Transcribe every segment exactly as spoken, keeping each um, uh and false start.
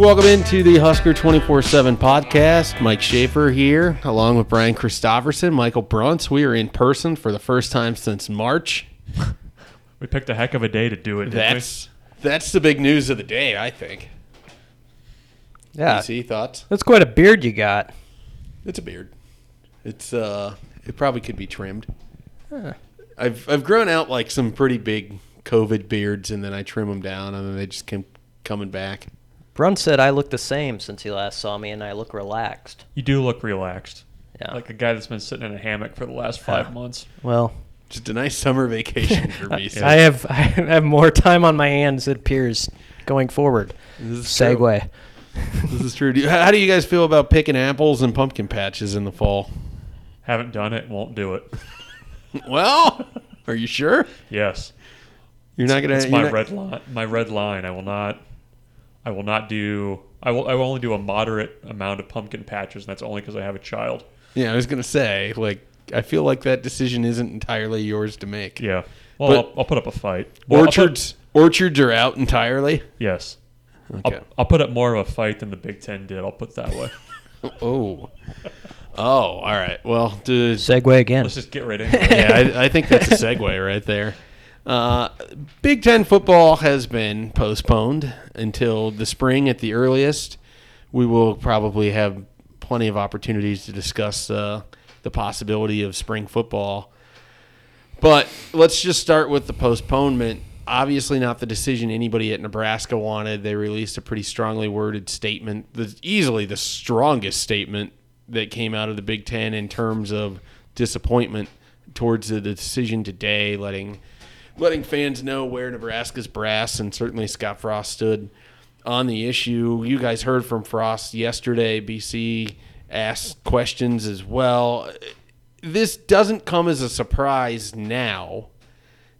Welcome into the Husker twenty-four seven podcast. Mike Schaefer here, along with Brian Christopherson, Michael Bruntz. We are in person for the first time since March. We picked a heck of a day to do it, didn't that's, we? That's the big news of the day, I think. Yeah. D C, thoughts? That's quite a beard you got. It's a beard. It's uh, It probably could be trimmed. Huh. I've I've grown out like some pretty big COVID beards, and then I trim them down, and then they just keep coming back. Brun said I look the same since he last saw me, and I look relaxed. You do look relaxed. Yeah. Like a guy that's been sitting in a hammock for the last five yeah. months. Well. Just a nice summer vacation for me. I have I have more time on my hands, it appears, going forward. This is Segue. This is true. How do you guys feel about picking apples and pumpkin patches in the fall? Haven't done it, won't do it. Well, are you sure? Yes. You're not going to... It's my, not... red line, my red line. I will not... I will not do. I will. I will only do a moderate amount of pumpkin patches, and that's only because I have a child. Yeah, I was gonna say, like, I feel like that decision isn't entirely yours to make. Yeah. Well, I'll, I'll put up a fight. Well, orchards. Put, orchards are out entirely. Yes. Okay. I'll, I'll put up more of a fight than the Big Ten did. I'll put it that way. oh. Oh. All right. Well, to segue again. Let's just get right into it. Yeah, I, I think that's a segue right there. Uh, Big Ten football has been postponed until the spring at the earliest. We will probably have plenty of opportunities to discuss uh, the possibility of spring football. But let's just start with the postponement. Obviously not the decision anybody at Nebraska wanted. They released a pretty strongly worded statement, the, easily the strongest statement that came out of the Big Ten in terms of disappointment towards the decision today, letting... letting fans know where Nebraska's brass and certainly Scott Frost stood on the issue. You guys heard from Frost yesterday. B C asked questions as well. This doesn't come as a surprise now,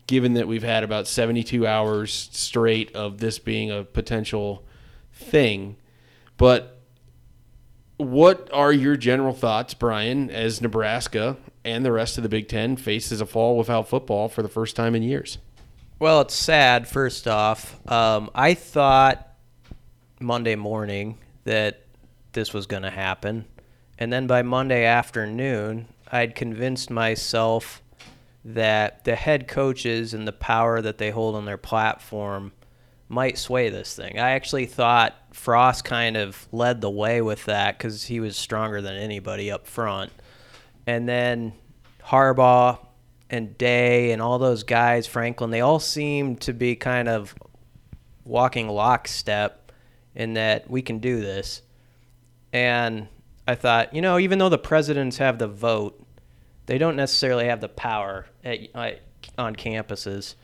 given that we've had about seventy-two hours straight of this being a potential thing. But what are your general thoughts, Brian, as Nebraska and the rest of the Big Ten faces a fall without football for the first time in years? Well, it's sad, first off. Um, I thought Monday morning that this was going to happen. And then by Monday afternoon, I'd convinced myself that the head coaches and the power that they hold on their platform might sway this thing. I actually thought Frost kind of led the way with that because he was stronger than anybody up front. And then Harbaugh and Day and all those guys, Franklin, they all seemed to be kind of walking lockstep in that we can do this. And I thought, you know, even though the presidents have the vote, they don't necessarily have the power at, at, on campuses.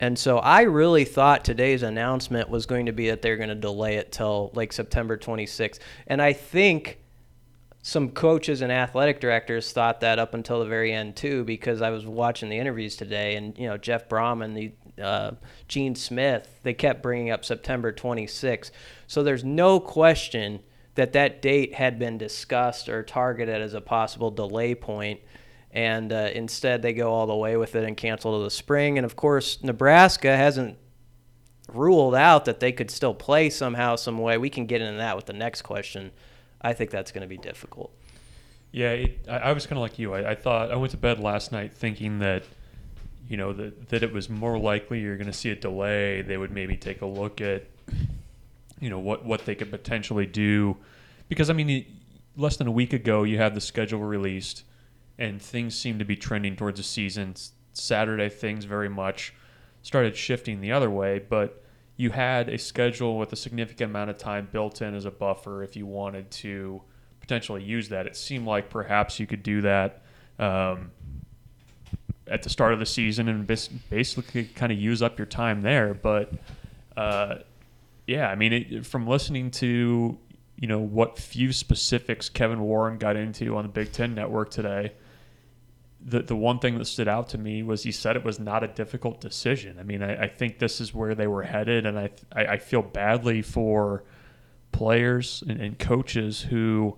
And so I really thought today's announcement was going to be that they're going to delay it till like September twenty-sixth. And I think some coaches and athletic directors thought that up until the very end too, because I was watching the interviews today and, you know, Jeff Brahm and the uh, Gene Smith, they kept bringing up September twenty-sixth. So there's no question that that date had been discussed or targeted as a possible delay point. And uh, instead, they go all the way with it and cancel to the spring. And, of course, Nebraska hasn't ruled out that they could still play somehow, some way. We can get into that with the next question. I think that's going to be difficult. Yeah, it, I, I was kind of like you. I, I thought I went to bed last night thinking that, you know, that, that it was more likely you're going to see a delay. They would maybe take a look at, you know, what, what they could potentially do. Because, I mean, less than a week ago, you had the schedule released. And things seemed to be trending towards the season. Saturday things very much started shifting the other way, but you had a schedule with a significant amount of time built in as a buffer if you wanted to potentially use that. It seemed like perhaps you could do that um, at the start of the season and basically kind of use up your time there. But, uh, yeah, I mean, it, from listening to, you know, what few specifics Kevin Warren got into on the Big Ten Network today, The, the one thing that stood out to me was he said it was not a difficult decision. I mean, I, I think this is where they were headed, and I I, I feel badly for players and, and coaches who,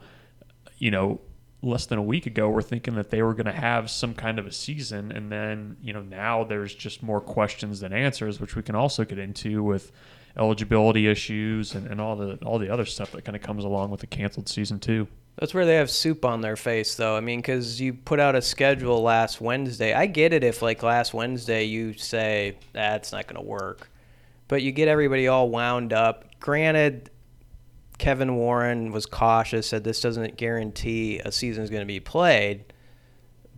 you know, less than a week ago were thinking that they were going to have some kind of a season, and then, you know, now there's just more questions than answers, which we can also get into with eligibility issues and, and all the all the other stuff that kind of comes along with the canceled season too. That's where they have soup on their face, though. I mean, because you put out a schedule last Wednesday. I get it if, like, last Wednesday you say, that's ah, not going to work. But you get everybody all wound up. Granted, Kevin Warren was cautious, said this doesn't guarantee a season is going to be played.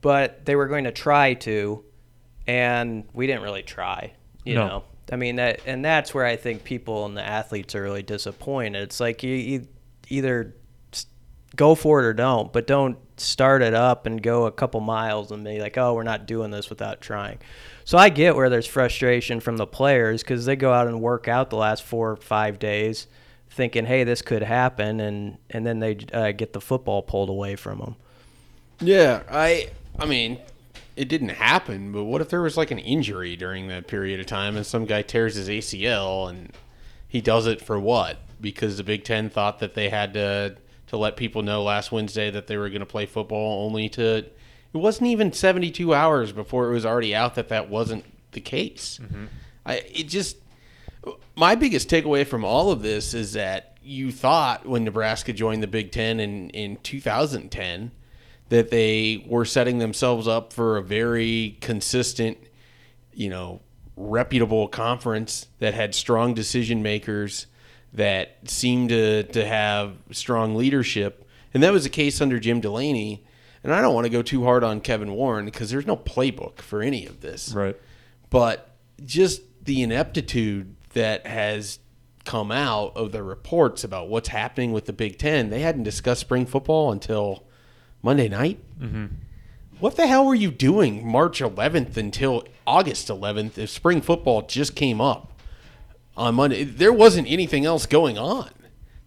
But they were going to try to, and we didn't really try, you no. know. I mean, that, and that's where I think people and the athletes are really disappointed. It's like you, you either – go for it or don't, but don't start it up and go a couple miles and be like, oh, we're not doing this without trying. So I get where there's frustration from the players because they go out and work out the last four or five days thinking, hey, this could happen, and, and then they uh, get the football pulled away from them. Yeah, I I mean, it didn't happen, but what if there was like an injury during that period of time and some guy tears his A C L and he does it for what? Because the Big Ten thought that they had to – to let people know last Wednesday that they were going to play football only to – it wasn't even seventy-two hours before it was already out that that wasn't the case. Mm-hmm. I it just – my biggest takeaway from all of this is that you thought when Nebraska joined the Big Ten in, in two thousand ten that they were setting themselves up for a very consistent, you know, reputable conference that had strong decision makers – that seemed to, to have strong leadership. And that was the case under Jim Delaney. And I don't want to go too hard on Kevin Warren because there's no playbook for any of this. Right. But just the ineptitude that has come out of the reports about what's happening with the Big Ten. They hadn't discussed spring football until Monday night. Mm-hmm. What the hell were you doing March eleventh until August eleventh if spring football just came up? On Monday, there wasn't anything else going on.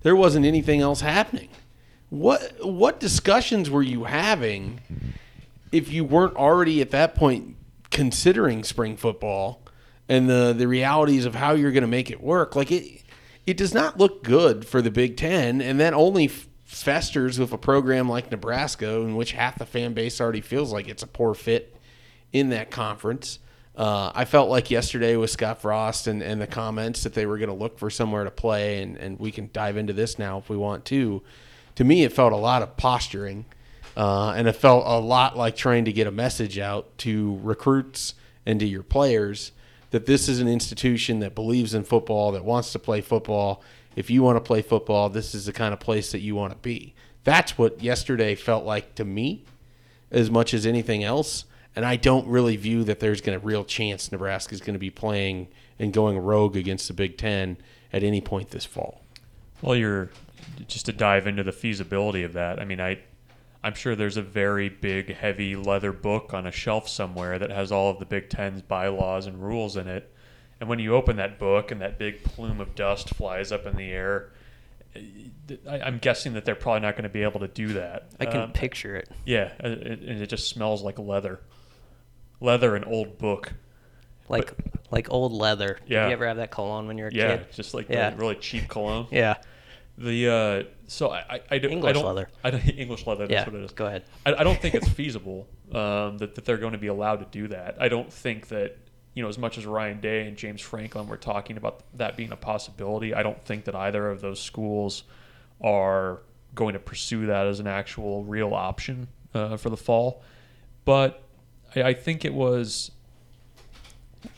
There wasn't anything else happening. What what discussions were you having if you weren't already at that point considering spring football and the, the realities of how you're going to make it work? Like it, it does not look good for the Big Ten, and that only f- festers with a program like Nebraska, in which half the fan base already feels like it's a poor fit in that conference. Uh, I felt like yesterday with Scott Frost and, and the comments that they were going to look for somewhere to play, and, and we can dive into this now if we want to. To me, it felt a lot of posturing, uh, and it felt a lot like trying to get a message out to recruits and to your players that this is an institution that believes in football, that wants to play football. If you want to play football, this is the kind of place that you want to be. That's what yesterday felt like to me as much as anything else. And I don't really view that there's going to real chance Nebraska's going to be playing and going rogue against the Big Ten at any point this fall. Well, you're just to dive into the feasibility of that. I mean, I, I'm sure there's a very big, heavy leather book on a shelf somewhere that has all of the Big Ten's bylaws and rules in it. And when you open that book and that big plume of dust flies up in the air, I'm guessing that they're probably not going to be able to do that. I can um, picture it. Yeah, and it, it just smells like leather. Leather and old book. Like but, like old leather. Yeah. Did you ever have that cologne when you were a yeah, kid? Yeah, just like yeah. the really cheap cologne. yeah. The uh, so I, I, I don't English I don't, leather. I don't, English leather, that's yeah. what it is. Go ahead. I, I don't think it's feasible um, that, that they're going to be allowed to do that. I don't think that, you know, as much as Ryan Day and James Franklin were talking about that being a possibility, I don't think that either of those schools are going to pursue that as an actual real option uh, for the fall. But I think it was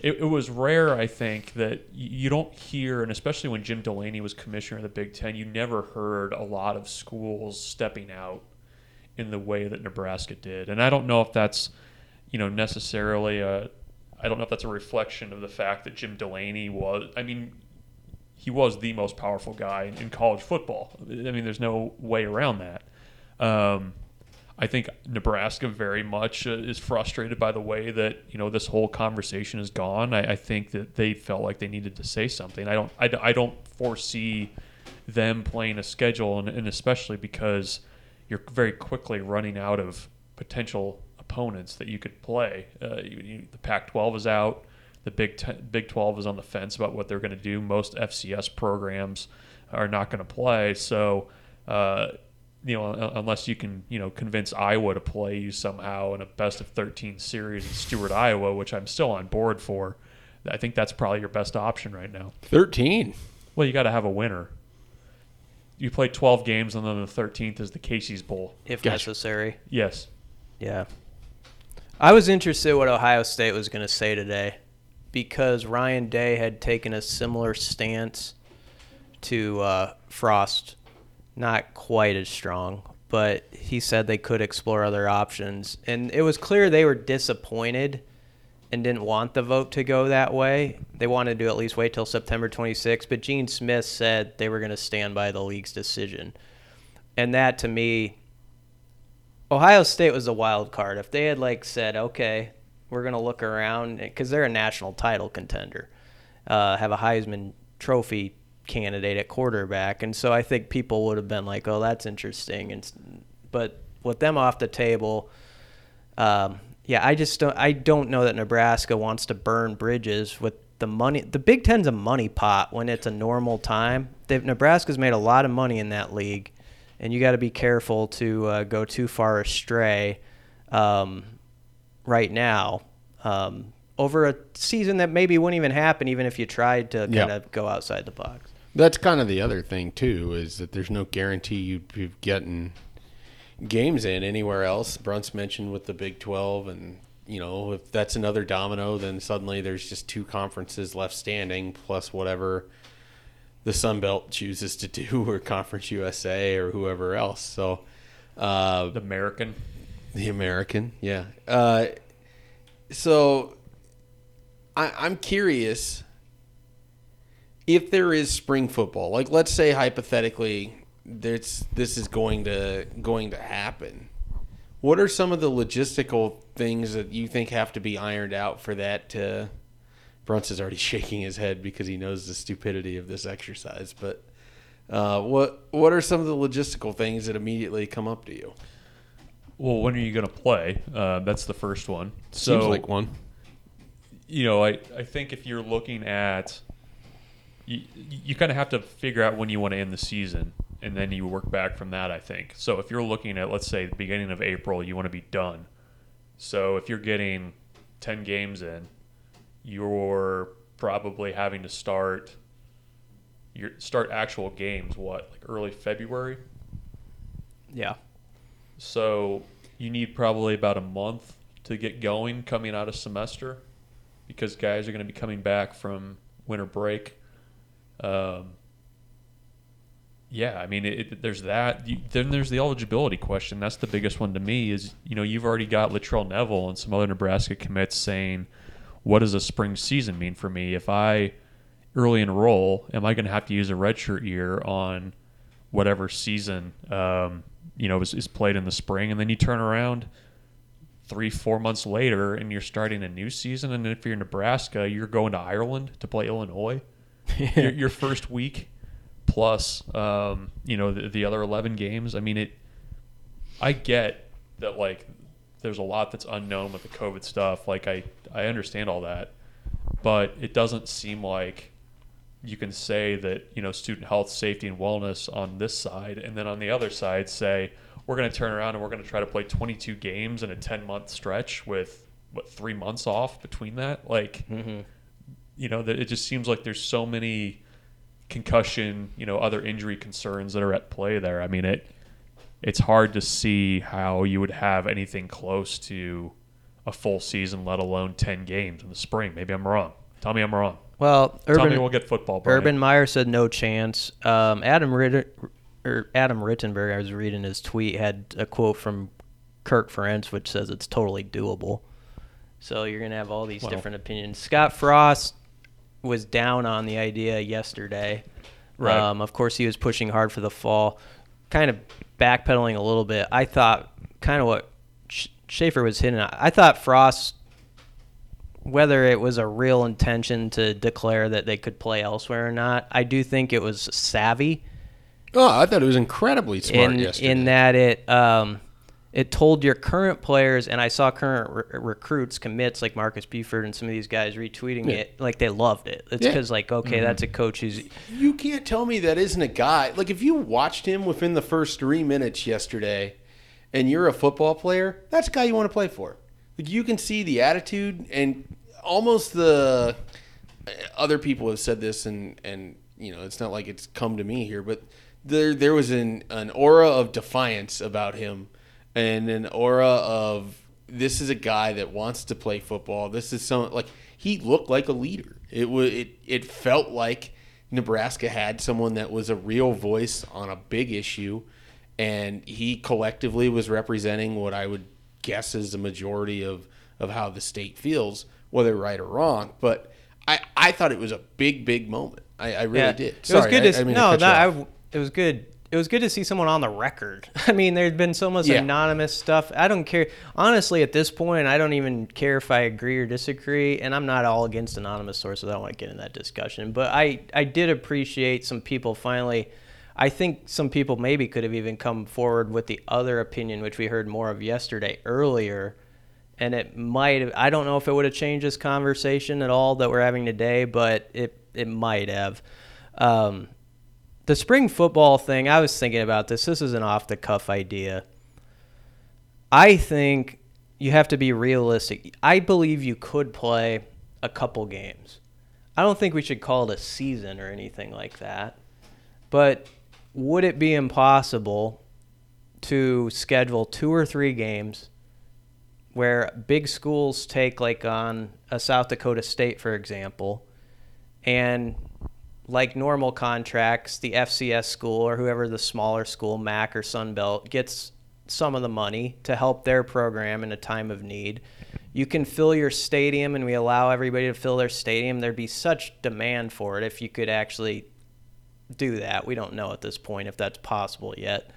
it, it was rare, I think, that you don't hear, and especially when Jim Delaney was commissioner of the Big Ten, you never heard a lot of schools stepping out in the way that Nebraska did. And I don't know if that's, you know, necessarily a I don't know if that's a reflection of the fact that Jim Delaney was, I mean, he was the most powerful guy in, in college football. I mean, there's no way around that. Um I think Nebraska very much is frustrated by the way that, you know, this whole conversation has gone. I, I think that they felt like they needed to say something. I don't I, I don't foresee them playing a schedule, and, and especially because you're very quickly running out of potential opponents that you could play. Uh, you, you, the Pac twelve is out. The Big Ten, Big twelve is on the fence about what they're going to do. Most F C S programs are not going to play. So, uh you know, unless you can, you know, convince Iowa to play you somehow in a best of thirteen series in Stewart, Iowa, which I'm still on board for, I think that's probably your best option right now. thirteen. Well, you got to have a winner. You play twelve games, and then the thirteenth is the Casey's Bowl. If Gosh. necessary. Yes. Yeah. I was interested what Ohio State was going to say today because Ryan Day had taken a similar stance to uh, Frost. Not quite as strong, but he said they could explore other options. And it was clear they were disappointed and didn't want the vote to go that way. They wanted to at least wait till September twenty-sixth, but Gene Smith said they were going to stand by the league's decision. And that, to me, Ohio State was a wild card. If they had, like, said, okay, we're going to look around, because they're a national title contender, uh, have a Heisman Trophy candidate at quarterback, and so I think people would have been like, oh, that's interesting. And but with them off the table, um, yeah, I just don't, I don't know that Nebraska wants to burn bridges with the money. The Big Ten's a money pot when it's a normal time. They've, Nebraska's made a lot of money in that league, and you got to be careful to uh, go too far astray um, right now um, over a season that maybe wouldn't even happen even if you tried to kind yeah. of go outside the box. That's kind of the other thing, too, is that there's no guarantee you'd be getting games in anywhere else. Bruntz mentioned with the Big Twelve, and, you know, if that's another domino, then suddenly there's just two conferences left standing, plus whatever the Sun Belt chooses to do, or Conference U S A, or whoever else. So, uh, the American. The American, yeah. Uh, so I, I'm curious... If there is spring football, like let's say hypothetically, there's, this is going to going to happen. What are some of the logistical things that you think have to be ironed out for that to? Bruntz is already shaking his head because he knows the stupidity of this exercise. But uh, what what are some of the logistical things that immediately come up to you? Well, when are you going to play? Uh, that's the first one. So, seems like one. You know, I, I think if you're looking at. You, you kind of have to figure out when you want to end the season, and then you work back from that, I think. So if you're looking at, let's say, the beginning of April, you want to be done. So if you're getting ten games in, you're probably having to start your start actual games, what, like early February? Yeah. So you need probably about a month to get going coming out of semester because guys are going to be coming back from winter break. Um. Yeah, I mean, it, it, there's that. You, then there's the eligibility question. That's the biggest one to me is, you know, you've already got Latrell Neville and some other Nebraska commits saying, what does a spring season mean for me? If I early enroll, am I going to have to use a redshirt year on whatever season, um, you know, is, is played in the spring? And then you turn around three, four months later and you're starting a new season. And if you're in Nebraska, you're going to Ireland to play Illinois. your, your first week plus, um, you know, the, the other eleven games. I mean, it. I get that, like, there's a lot that's unknown with the COVID stuff. Like, I, I understand all that. But it doesn't seem like you can say that, you know, student health, safety, and wellness on this side. And then on the other side, say, we're going to turn around and we're going to try to play twenty-two games in a ten-month stretch with, what, three months off between that? Like... Mm-hmm. You know, it just seems like there's so many concussion, you know, other injury concerns that are at play there. I mean, it it's hard to see how you would have anything close to a full season, let alone ten games in the spring. Maybe I'm wrong. Tell me I'm wrong. Well, Urban, tell me we'll get football, Brian. Urban Meyer said no chance. Um, Adam Ritter, or Adam Rittenberg, I was reading his tweet, had a quote from Kirk Ferentz, which says it's totally doable. So you're going to have all these well, different opinions. Scott Frost was down on the idea yesterday. Right. Um, of course, he was pushing hard for the fall, kind of backpedaling a little bit. I thought kind of what Schaefer was hitting at. I thought Frost, whether it was a real intention to declare that they could play elsewhere or not, I do think it was savvy. Oh, I thought it was incredibly smart in, yesterday. In that it um, it told your current players, and I saw current re- recruits, commits like Marcus Buford and some of these guys retweeting yeah. it, like they loved it. It's because, yeah. like, okay, mm-hmm. that's a coach who's... You can't tell me that isn't a guy. Like, if you watched him within the first three minutes yesterday and you're a football player, that's a guy you want to play for. Like, you can see the attitude and almost the other people have said this, and, and you know, it's not like it's come to me here, but there there was an, an aura of defiance about him and an aura of this is a guy that wants to play football. This is some like he looked like a leader. It was it it felt like Nebraska had someone that was a real voice on a big issue, and he collectively was representing what I would guess is the majority of, of how the state feels, whether right or wrong. But I, I thought it was a big, big moment. I, I really yeah. did. Sorry, it was good I, to see, I mean, no, no I, it was good. It was good to see someone on the record. I mean, there had been so much yeah. anonymous stuff. I don't care. Honestly, at this point, I don't even care if I agree or disagree, and I'm not all against anonymous sources. I don't want to get in that discussion. But I, I did appreciate some people finally. I think some people maybe could have even come forward with the other opinion, which we heard more of yesterday earlier, and it might have. I don't know if it would have changed this conversation at all that we're having today, but it, it might have. Um, The spring football thing, I was thinking about this. This is an off-the-cuff idea. I think you have to be realistic. I believe you could play a couple games. I don't think we should call it a season or anything like that. But would it be impossible to schedule two or three games where big schools take, like on a South Dakota State, for example, and like normal contracts, the F C S school or whoever the smaller school, M A C or Sun Belt, gets some of the money to help their program in a time of need. You can fill your stadium, and we allow everybody to fill their stadium. There'd be such demand for it if you could actually do that. We don't know at this point if that's possible yet.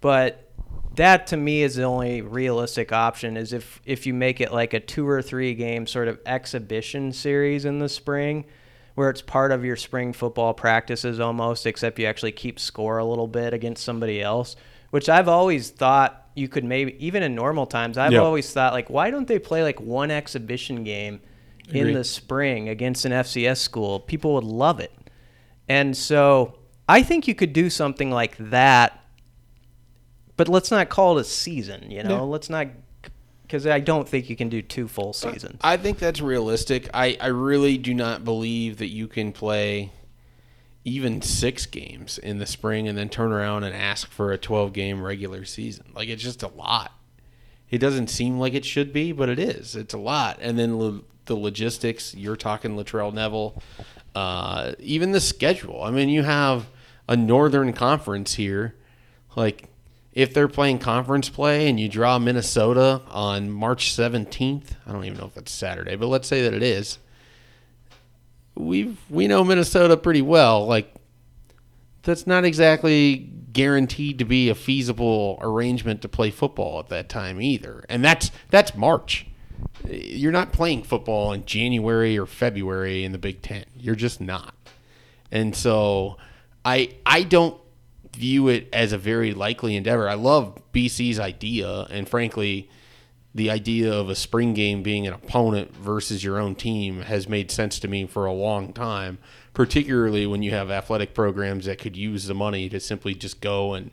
But that, to me, is the only realistic option, is if, if you make it like a two- or three-game sort of exhibition series in the spring, where it's part of your spring football practices almost, except you actually keep score a little bit against somebody else, which I've always thought you could maybe, even in normal times, I've yep. always thought, like, why don't they play, like, one exhibition game in Agreed. the spring against an F C S school? People would love it. And so I think you could do something like that, but let's not call it a season, you know? Yeah. Let's not... Because I don't think you can do two full seasons. I think that's realistic. I, I really do not believe that you can play even six games in the spring and then turn around and ask for a twelve-game regular season. Like, it's just a lot. It doesn't seem like it should be, but it is. It's a lot. And then lo- the logistics, you're talking Latrell Neville, uh, even the schedule. I mean, you have a Northern Conference here, like – if they're playing conference play and you draw Minnesota on March seventeenth, I don't even know if that's Saturday, but let's say that it is. We've, we know Minnesota pretty well. Like, that's not exactly guaranteed to be a feasible arrangement to play football at that time either. And that's that's March. You're not playing football in January or February in the Big Ten. You're just not. And so I I don't view it as a very likely endeavor. I love B C's idea, and frankly, the idea of a spring game being an opponent versus your own team has made sense to me for a long time, particularly when you have athletic programs that could use the money to simply just go and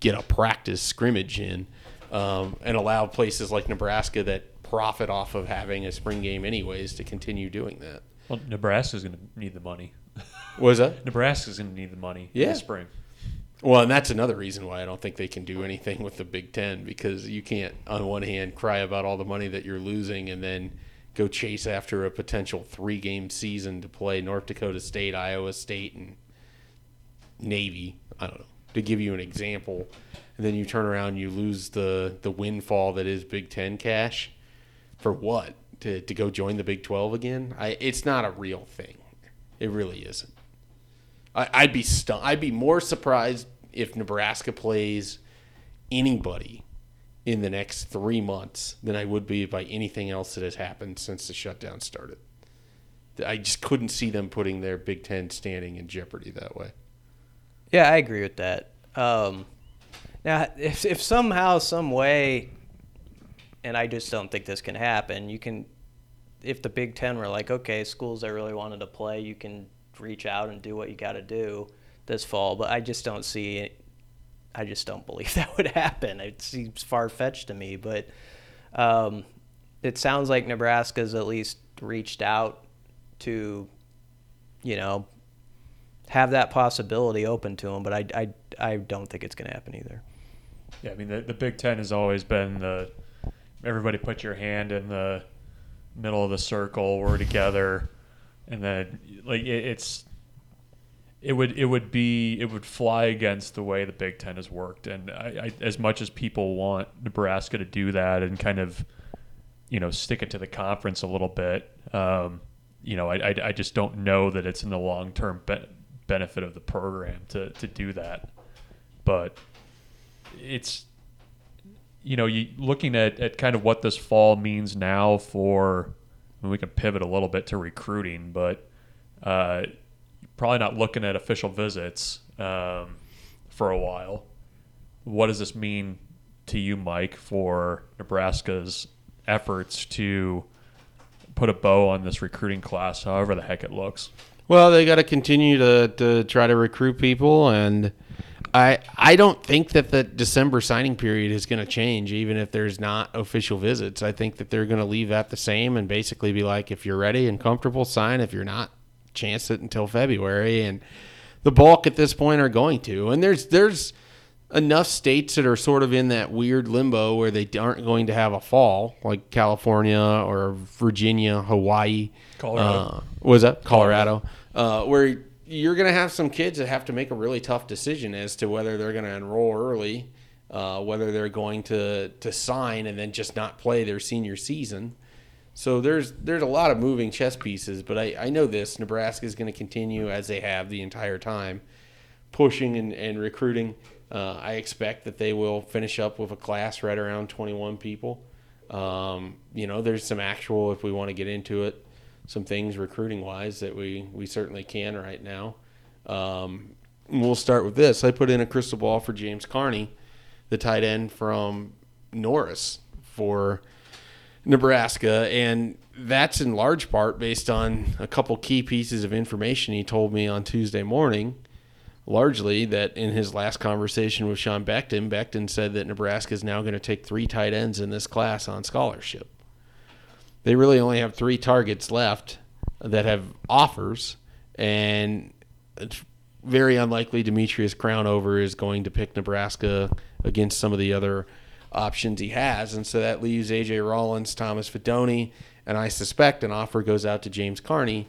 get a practice scrimmage in, um, and allow places like Nebraska that profit off of having a spring game anyways to continue doing that. Well, Nebraska's going to need the money. What is that? Nebraska's going to need the money yeah. in the spring. Well, and that's another reason why I don't think they can do anything with the Big Ten, because you can't, on one hand, cry about all the money that you're losing and then go chase after a potential three-game season to play North Dakota State, Iowa State, and Navy, I don't know, to give you an example. And then you turn around and you lose the, the windfall that is Big Ten cash. For what? To to go join the Big twelve again? I, it's not a real thing. It really isn't. I'd be stu- I'd be more surprised if Nebraska plays anybody in the next three months than I would be by anything else that has happened since the shutdown started. I just couldn't see them putting their Big Ten standing in jeopardy that way. Yeah, I agree with that. Um, now, if, if somehow, some way, and I just don't think this can happen, you can, if the Big Ten were like, okay, schools that really wanted to play, you can reach out and do what you got to do this fall, but I just don't see it. I just don't believe that would happen. It seems far-fetched to me, but um, it sounds like Nebraska's at least reached out to you know, have that possibility open to them. But I, I, I don't think it's going to happen either. Yeah, I mean, the, the Big Ten has always been the everybody put your hand in the middle of the circle, we're together, and then like it, it's it would it would be it would fly against the way the Big Ten has worked. And I, I, as much as people want Nebraska to do that and kind of, you know, stick it to the conference a little bit, um, you know, I, I I just don't know that it's in the long term be- benefit of the program to to do that, but. It's, you know, you looking at, at kind of what this fall means now for, I mean, we can pivot a little bit to recruiting, but uh, probably not looking at official visits um, for a while. What does this mean to you, Mike, for Nebraska's efforts to put a bow on this recruiting class, however the heck it looks? Well, they got to continue to to try to recruit people, and I I don't think that the December signing period is going to change, even if there's not official visits. I think that they're going to leave that the same and basically be like, if you're ready and comfortable, sign. If you're not, chance it until February. And the bulk at this point are going to. And there's there's enough states that are sort of in that weird limbo where they aren't going to have a fall, like California or Virginia, Hawaii. Colorado. Uh, what was that? Colorado. Colorado. Uh, where you're going to have some kids that have to make a really tough decision as to whether they're going to enroll early, uh, whether they're going to, to sign and then just not play their senior season. So there's there's a lot of moving chess pieces, but I, I know this. Nebraska is going to continue, as they have the entire time, pushing and, and recruiting. Uh, I expect that they will finish up with a class right around twenty-one people. Um, you know, there's some actual, if we want to get into it, some things recruiting-wise that we, we certainly can right now. Um, we'll start with this. I put in a crystal ball for James Carney, the tight end from Norris for Nebraska, and that's in large part based on a couple key pieces of information he told me on Tuesday morning, largely that in his last conversation with Sean Becton, Becton said that Nebraska is now going to take three tight ends in this class on scholarship. They really only have three targets left that have offers, and it's very unlikely Demetrius Crownover is going to pick Nebraska against some of the other options he has. And so that leaves A J Rollins, Thomas Fidone, and I suspect an offer goes out to James Carney.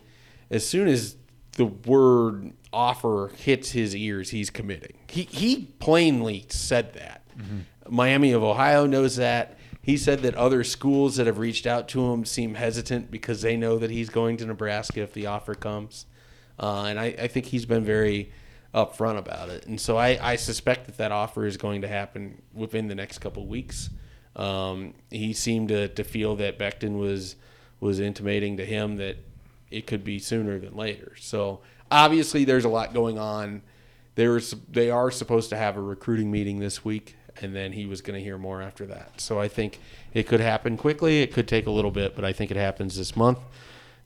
As soon as the word offer hits his ears, he's committing. He, he plainly said that. Mm-hmm. Miami of Ohio knows that. He said that other schools that have reached out to him seem hesitant because they know that he's going to Nebraska if the offer comes. Uh, and I, I think he's been very upfront about it. And so I, I suspect that that offer is going to happen within the next couple of weeks. Um, he seemed to, to feel that Becton was was intimating to him that it could be sooner than later. So obviously there's a lot going on. They were, they are supposed to have a recruiting meeting this week, and then he was going to hear more after that. So I think it could happen quickly. It could take a little bit, but I think it happens this month.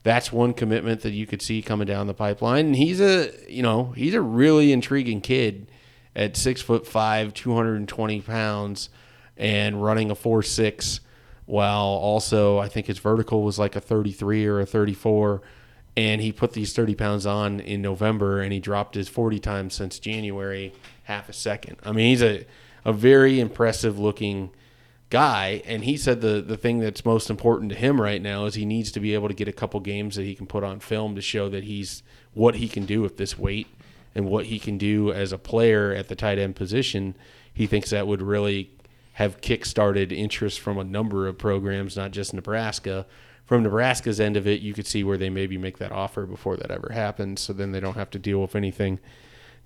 That's one commitment that you could see coming down the pipeline. And he's a, you know, he's a really intriguing kid at six foot five, two hundred twenty pounds, and running a four six, while also I think his vertical was like a thirty-three or a thirty-four. And he put these thirty pounds on in November, and he dropped his forty times since January, half a second. I mean, he's a, a very impressive-looking guy, and he said the, the thing that's most important to him right now is he needs to be able to get a couple games that he can put on film to show that he's what he can do with this weight and what he can do as a player at the tight end position. He thinks that would really have kick-started interest from a number of programs, not just Nebraska. From Nebraska's end of it, you could see where they maybe make that offer before that ever happens, so then they don't have to deal with anything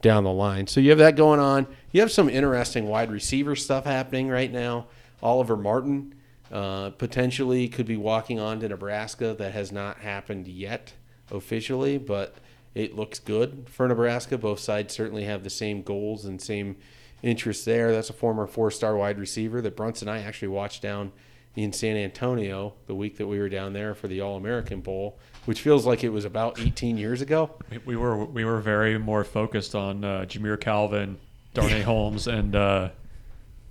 down the line. So you have that going on. You have some interesting wide receiver stuff happening right now. Oliver Martin uh, potentially could be walking on to Nebraska. That has not happened yet officially, but it looks good for Nebraska. Both sides certainly have the same goals and same interests there. That's a former four-star wide receiver that Bruntz and I actually watched down in San Antonio the week that we were down there for the All-American Bowl, which feels like it was about eighteen years ago. We, we were we were very more focused on uh, Jameer Calvin, Darnay Holmes, and uh,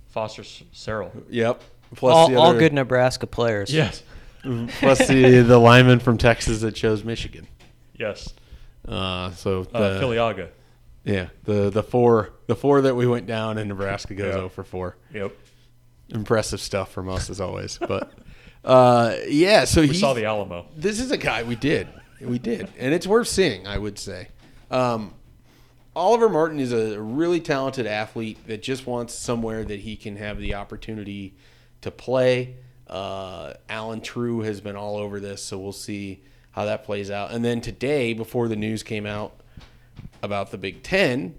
Foster Serrell. Yep. Plus all, the other, all good Nebraska players. Yes. Plus the, the lineman from Texas that chose Michigan. Yes. Uh, so the, uh, Kiliaga. Yeah, the the four the four that we went down, and Nebraska goes yep. oh for four. Yep. Impressive stuff from us as always, but uh, yeah. So we he, saw the Alamo. This is a guy we did, we did, and it's worth seeing, I would say. Um, Oliver Martin is a really talented athlete that just wants somewhere that he can have the opportunity to play. Uh, Alan True has been all over this, so we'll see how that plays out. And then today, before the news came out about the Big Ten,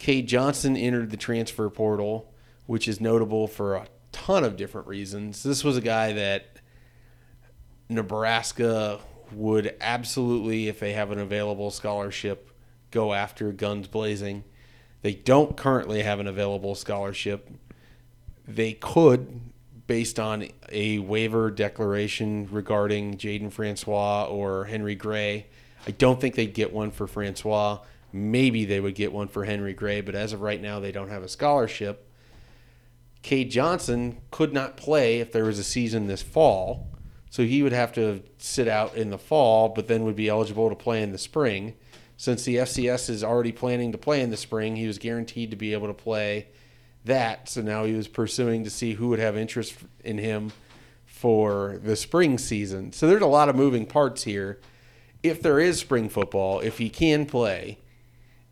Kate Johnson entered the transfer portal, which is notable for a ton of different reasons. This was a guy that Nebraska would absolutely, if they have an available scholarship, go after guns blazing. They don't currently have an available scholarship. They could, based on a waiver declaration regarding Jaden Francois or Henry Gray. I don't think they'd get one for Francois. Maybe they would get one for Henry Gray, but as of right now, they don't have a scholarship. Cade Johnson could not play if there was a season this fall, so he would have to sit out in the fall, but then would be eligible to play in the spring. Since the F C S is already planning to play in the spring, he was guaranteed to be able to play that. So now he was pursuing to see who would have interest in him for the spring season. So there's a lot of moving parts here. If there is spring football, if he can play,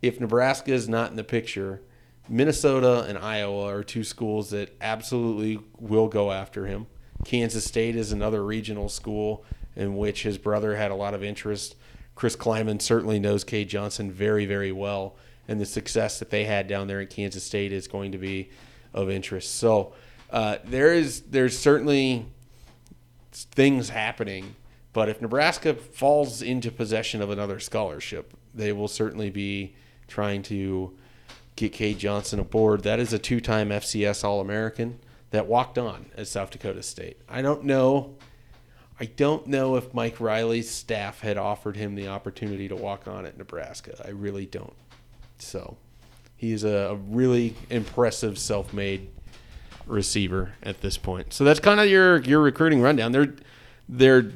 if Nebraska is not in the picture, Minnesota and Iowa are two schools that absolutely will go after him. Kansas State is another regional school in which his brother had a lot of interest. Chris Kleiman certainly knows Cade Johnson very, very well, and the success that they had down there at Kansas State is going to be of interest. So uh, there is there's certainly things happening, but if Nebraska falls into possession of another scholarship, they will certainly be trying to get Cade Johnson aboard. That is a two-time F C S All-American that walked on at South Dakota State. I don't know. I don't know if Mike Riley's staff had offered him the opportunity to walk on at Nebraska. I really don't. So he's a really impressive self-made receiver at this point. So that's kind of your, your recruiting rundown. They're they're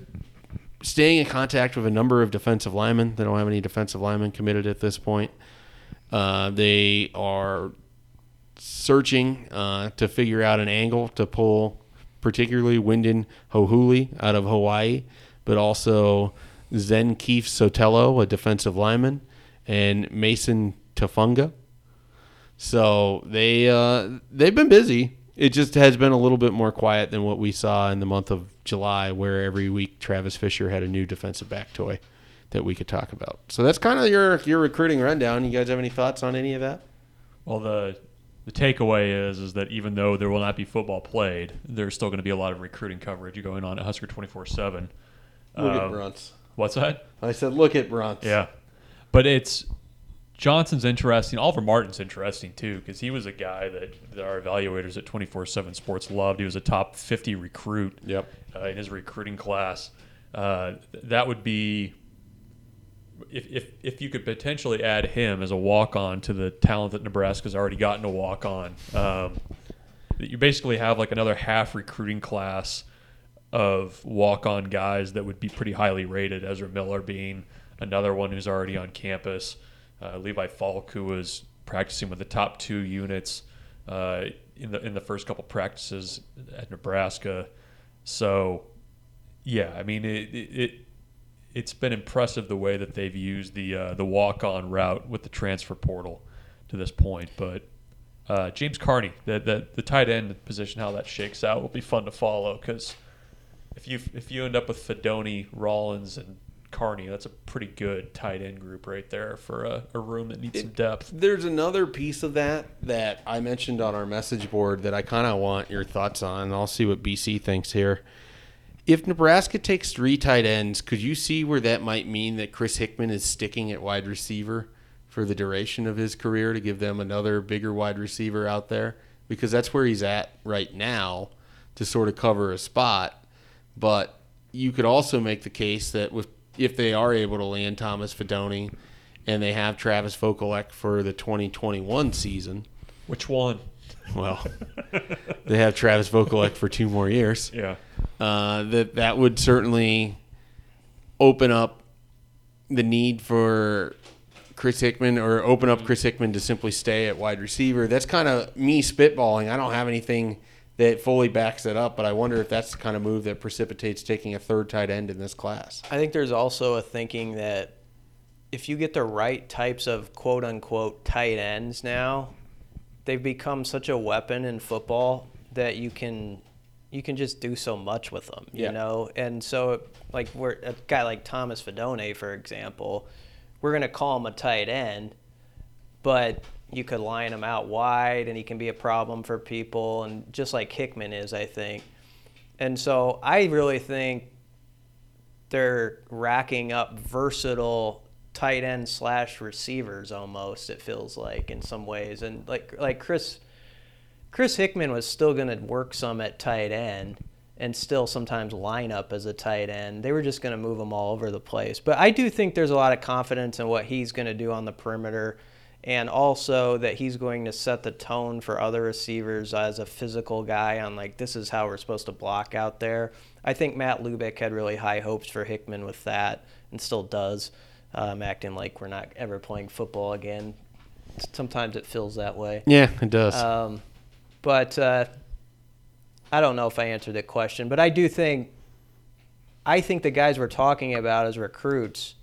staying in contact with a number of defensive linemen. They don't have any defensive linemen committed at this point. Uh, they are searching uh, to figure out an angle to pull – particularly Wyndon Hohuli out of Hawaii, but also Zen Keefe Sotelo, a defensive lineman, and Mason Tafunga. So they, uh, they've been busy. It just has been a little bit more quiet than what we saw in the month of July, where every week Travis Fisher had a new defensive back toy that we could talk about. So that's kind of your, your recruiting rundown. You guys have any thoughts on any of that? Well, the – The takeaway is is that even though there will not be football played, there's still going to be a lot of recruiting coverage going on at Husker twenty-four seven. Look uh, at Bruntz. What's that? I said, look at Bruntz. Yeah. But it's Johnson's interesting. Oliver Martin's interesting, too, because he was a guy that, that our evaluators at twenty-four seven Sports loved. He was a top fifty recruit yep. uh, in his recruiting class. Uh, that would be... If, if if you could potentially add him as a walk-on to the talent that Nebraska's already gotten to walk-on, um, you basically have like another half recruiting class of walk-on guys that would be pretty highly rated, Ezra Miller being another one who's already on campus, uh, Levi Falk, who was practicing with the top two units uh, in the in the first couple practices at Nebraska. So, yeah, I mean, it... it, it It's been impressive the way that they've used the uh, the walk-on route with the transfer portal to this point. But uh, James Carney, the, the the tight end position, how that shakes out will be fun to follow, because if you if you end up with Fidone, Rollins, and Carney, that's a pretty good tight end group right there for a, a room that needs it, some depth. There's another piece of that that I mentioned on our message board that I kind of want your thoughts on. I'll see what B C thinks here. If Nebraska takes three tight ends, could you see where that might mean that Chris Hickman is sticking at wide receiver for the duration of his career to give them another bigger wide receiver out there? Because that's where he's at right now to sort of cover a spot. But you could also make the case that with, if they are able to land Thomas Fidone and they have Travis Vokolek for the twenty twenty-one season. Which one? Well, they have Travis Vokolek for two more years. Yeah. Uh, that that would certainly open up the need for Chris Hickman, or open up Chris Hickman to simply stay at wide receiver. That's kind of me spitballing. I don't have anything that fully backs that up, but I wonder if that's the kind of move that precipitates taking a third tight end in this class. I think there's also a thinking that if you get the right types of quote-unquote tight ends now, they've become such a weapon in football that you can you can just do so much with them, you yeah. know? And so, like, we're a guy like Thomas Fidone, for example, we're going to call him a tight end, but you could line him out wide and he can be a problem for people, and just like Hickman is, I think. And so I really think they're racking up versatile tight end slash receivers almost, it feels like, in some ways. And like like Chris Chris Hickman was still going to work some at tight end and still sometimes line up as a tight end. They were just going to move him all over the place. But I do think there's a lot of confidence in what he's going to do on the perimeter, and also that he's going to set the tone for other receivers as a physical guy on, like, this is how we're supposed to block out there. I think Matt Lubick had really high hopes for Hickman with that, and still does. Um, acting like we're not ever playing football again. Sometimes it feels that way. Yeah, it does. Um, but uh, I don't know if I answered the question, but I do think I think the guys we're talking about as recruits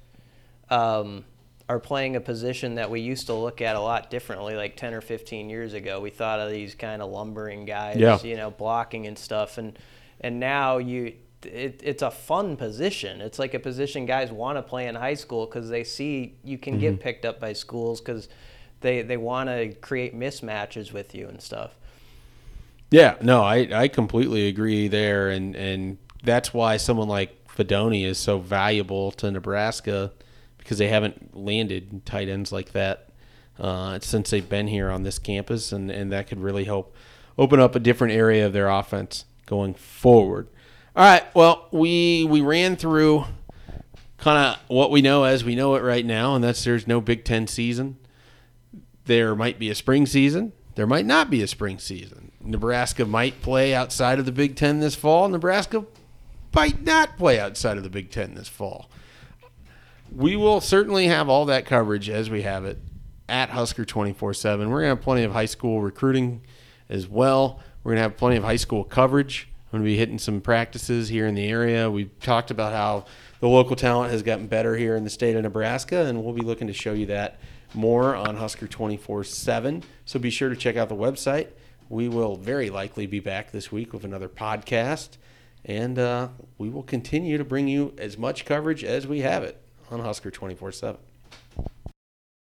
um, are playing a position that we used to look at a lot differently, like ten or fifteen years ago. We thought of these kind of lumbering guys, yeah. you know, blocking and stuff, and and now you. It, it's a fun position. It's like a position guys want to play in high school because they see you can mm-hmm. get picked up by schools because they, they want to create mismatches with you and stuff. Yeah, no, I, I completely agree there, and, and that's why someone like Fidone is so valuable to Nebraska, because they haven't landed tight ends like that uh, since they've been here on this campus, and, and that could really help open up a different area of their offense going forward. All right, well, we we ran through kind of what we know as we know it right now, and that's there's no Big Ten season. There might be a spring season. There might not be a spring season. Nebraska might play outside of the Big Ten this fall. Nebraska might not play outside of the Big Ten this fall. We will certainly have all that coverage as we have it at Husker twenty-four seven. We're going to have plenty of high school recruiting as well. We're going to have plenty of high school coverage. I'm going to be hitting some practices here in the area. We've talked about how the local talent has gotten better here in the state of Nebraska, and we'll be looking to show you that more on Husker twenty-four seven. So be sure to check out the website. We will very likely be back this week with another podcast, and uh, we will continue to bring you as much coverage as we have it on Husker twenty-four seven.